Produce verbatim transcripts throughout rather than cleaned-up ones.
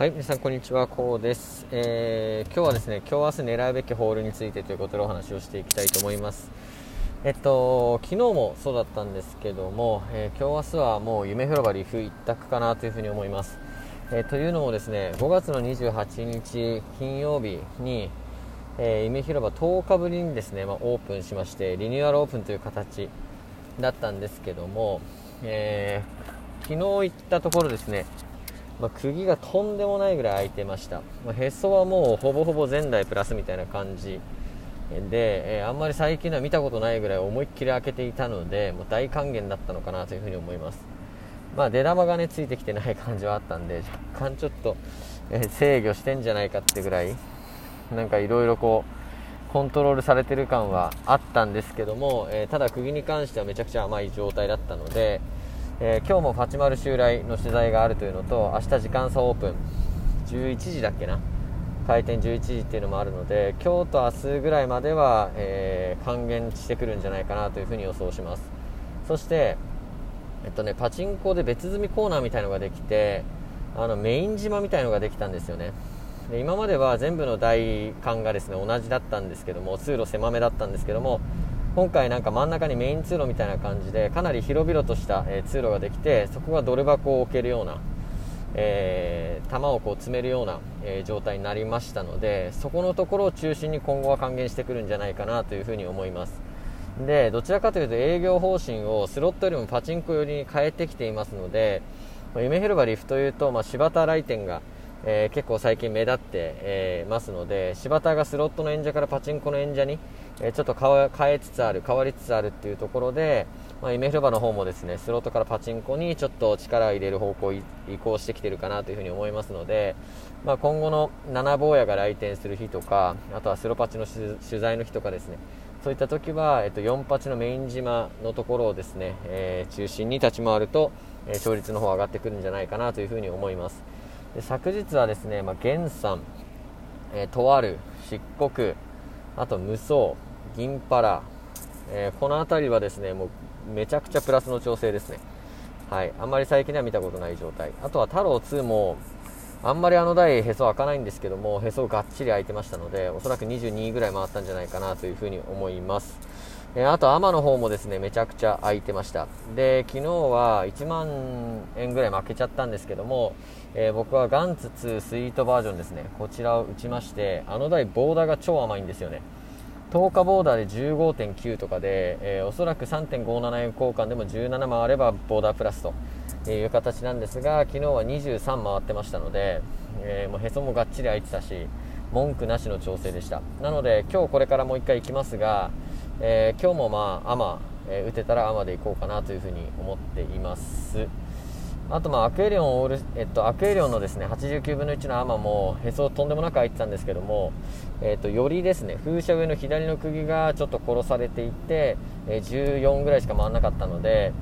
はい、皆さんこんにちは、こうです、えー、今日はですね、今日明日狙うべきホールについてということでお話をしていきたいと思います。えっと、昨日もそうだったんですけども、えー、今日明日はもう夢広場リフ一択かなというふうに思います。えー、というのもですね、ごがつのにじゅうはちにち金曜日に、えー、夢広場とおかぶりにですね、まあ、オープンしまして、リニューアルオープンという形だったんですけども、えー、昨日行ったところですね、まあ、釘がとんでもないぐらい空いてました。まあ、へそはもうほぼほぼ前代プラスみたいな感じで、えー、あんまり最近は見たことないぐらい思いっきり開けていたので、もう大還元だったのかなというふうに思います。まあ、出玉がねついてきてない感じはあったんで、若干ちょっと、えー、制御してんじゃないかってぐらい、なんかいろいろこうコントロールされてる感はあったんですけども、えー、ただ釘に関してはめちゃくちゃ甘い状態だったので、えー、今日もパチマル襲来の取材があるというのと、明日時間差オープンじゅういちじだっけな、開店じゅういちじっていうのもあるので、今日と明日ぐらいまでは、えー、還元してくるんじゃないかなというふうに予想します。そして、えっとね、パチンコで別積みコーナーみたいのができて、あのメイン島みたいのができたんですよね。で、今までは全部の台間がですね同じだったんですけども、通路狭めだったんですけども、今回なんか真ん中にメイン通路みたいな感じで、かなり広々とした、えー、通路ができて、そこがドル箱を置けるような、えー、玉をこう詰めるような、えー、状態になりましたので、そこのところを中心に今後は還元してくるんじゃないかなというふうに思います。で、どちらかというと営業方針をスロットよりもパチンコ寄りに変えてきていますので、夢広場リフというと、まあ、柴田来店が、えー、結構最近目立って、えー、ますので、柴田がスロットの演者からパチンコの演者にちょっと変えつつある変わりつつあるっていうところで、まあ、夢広場の方もですね、スロットからパチンコにちょっと力を入れる方向移行してきてるかなというふうに思いますので、まあ、今後の七坊やが来店する日とか、あとはスロパチの取材の日とかですね、そういった時は、えっと、よんパチのメイン島のところをですね、えー、中心に立ち回ると、えー、勝率の方上がってくるんじゃないかなというふうに思います。で、昨日はですね、まあ、源さん、えー、とある、漆黒、あと無双、銀パラ、えー、この辺りはですね、もうめちゃくちゃプラスの調整ですね。はい、あんまり最近では見たことない状態。あとは太郎にもあんまりあの台へそ開かないんですけども、へそがっちり開いてましたので、おそらくにじゅうにいぐらい回ったんじゃないかなというふうに思います。えー、あとアマの方もですねめちゃくちゃ開いてました。で、昨日はいちまんえんぐらい負けちゃったんですけども、えー、僕はガンツにスイートバージョンですね、こちらを打ちまして、あの台ボーダーが超甘いんですよね。とおかボーダーで じゅうごてんきゅう とかで、えー、おそらく さんてんごなな 円交換でもじゅうなな回あればボーダープラスという形なんですが、昨日はにじゅうさん回ってましたので、えー、もうへそもがっちり開いてたし、文句なしの調整でした。なので今日これからもう一回行きますが、えー、今日もまあアマ、えー、打てたらアマで行こうかなというふうに思っています。あと、まあアクエリオンオール、えっと、アクエリオンのですねはちじゅうきゅうぶんのいちのアマもへそとんでもなく開いてたんですけども、えっと、よりですね風車上の左の釘がちょっと殺されていて、えー、じゅうよんぐらいしか回らなかったので、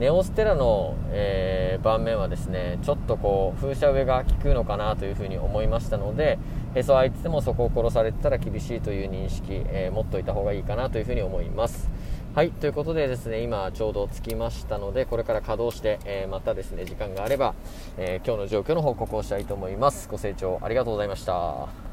ネオステラの、えー、盤面はですねちょっとこう風車上が効くのかなというふうに思いましたので、へそ開いててもそこを殺されてたら厳しいという認識、えー、持っておいた方がいいかなというふうに思います。はい、ということでですね、今ちょうど着きましたので、これから稼働して、えー、またですね時間があれば、えー、今日の状況の報告をしたいと思います。ご清聴ありがとうございました。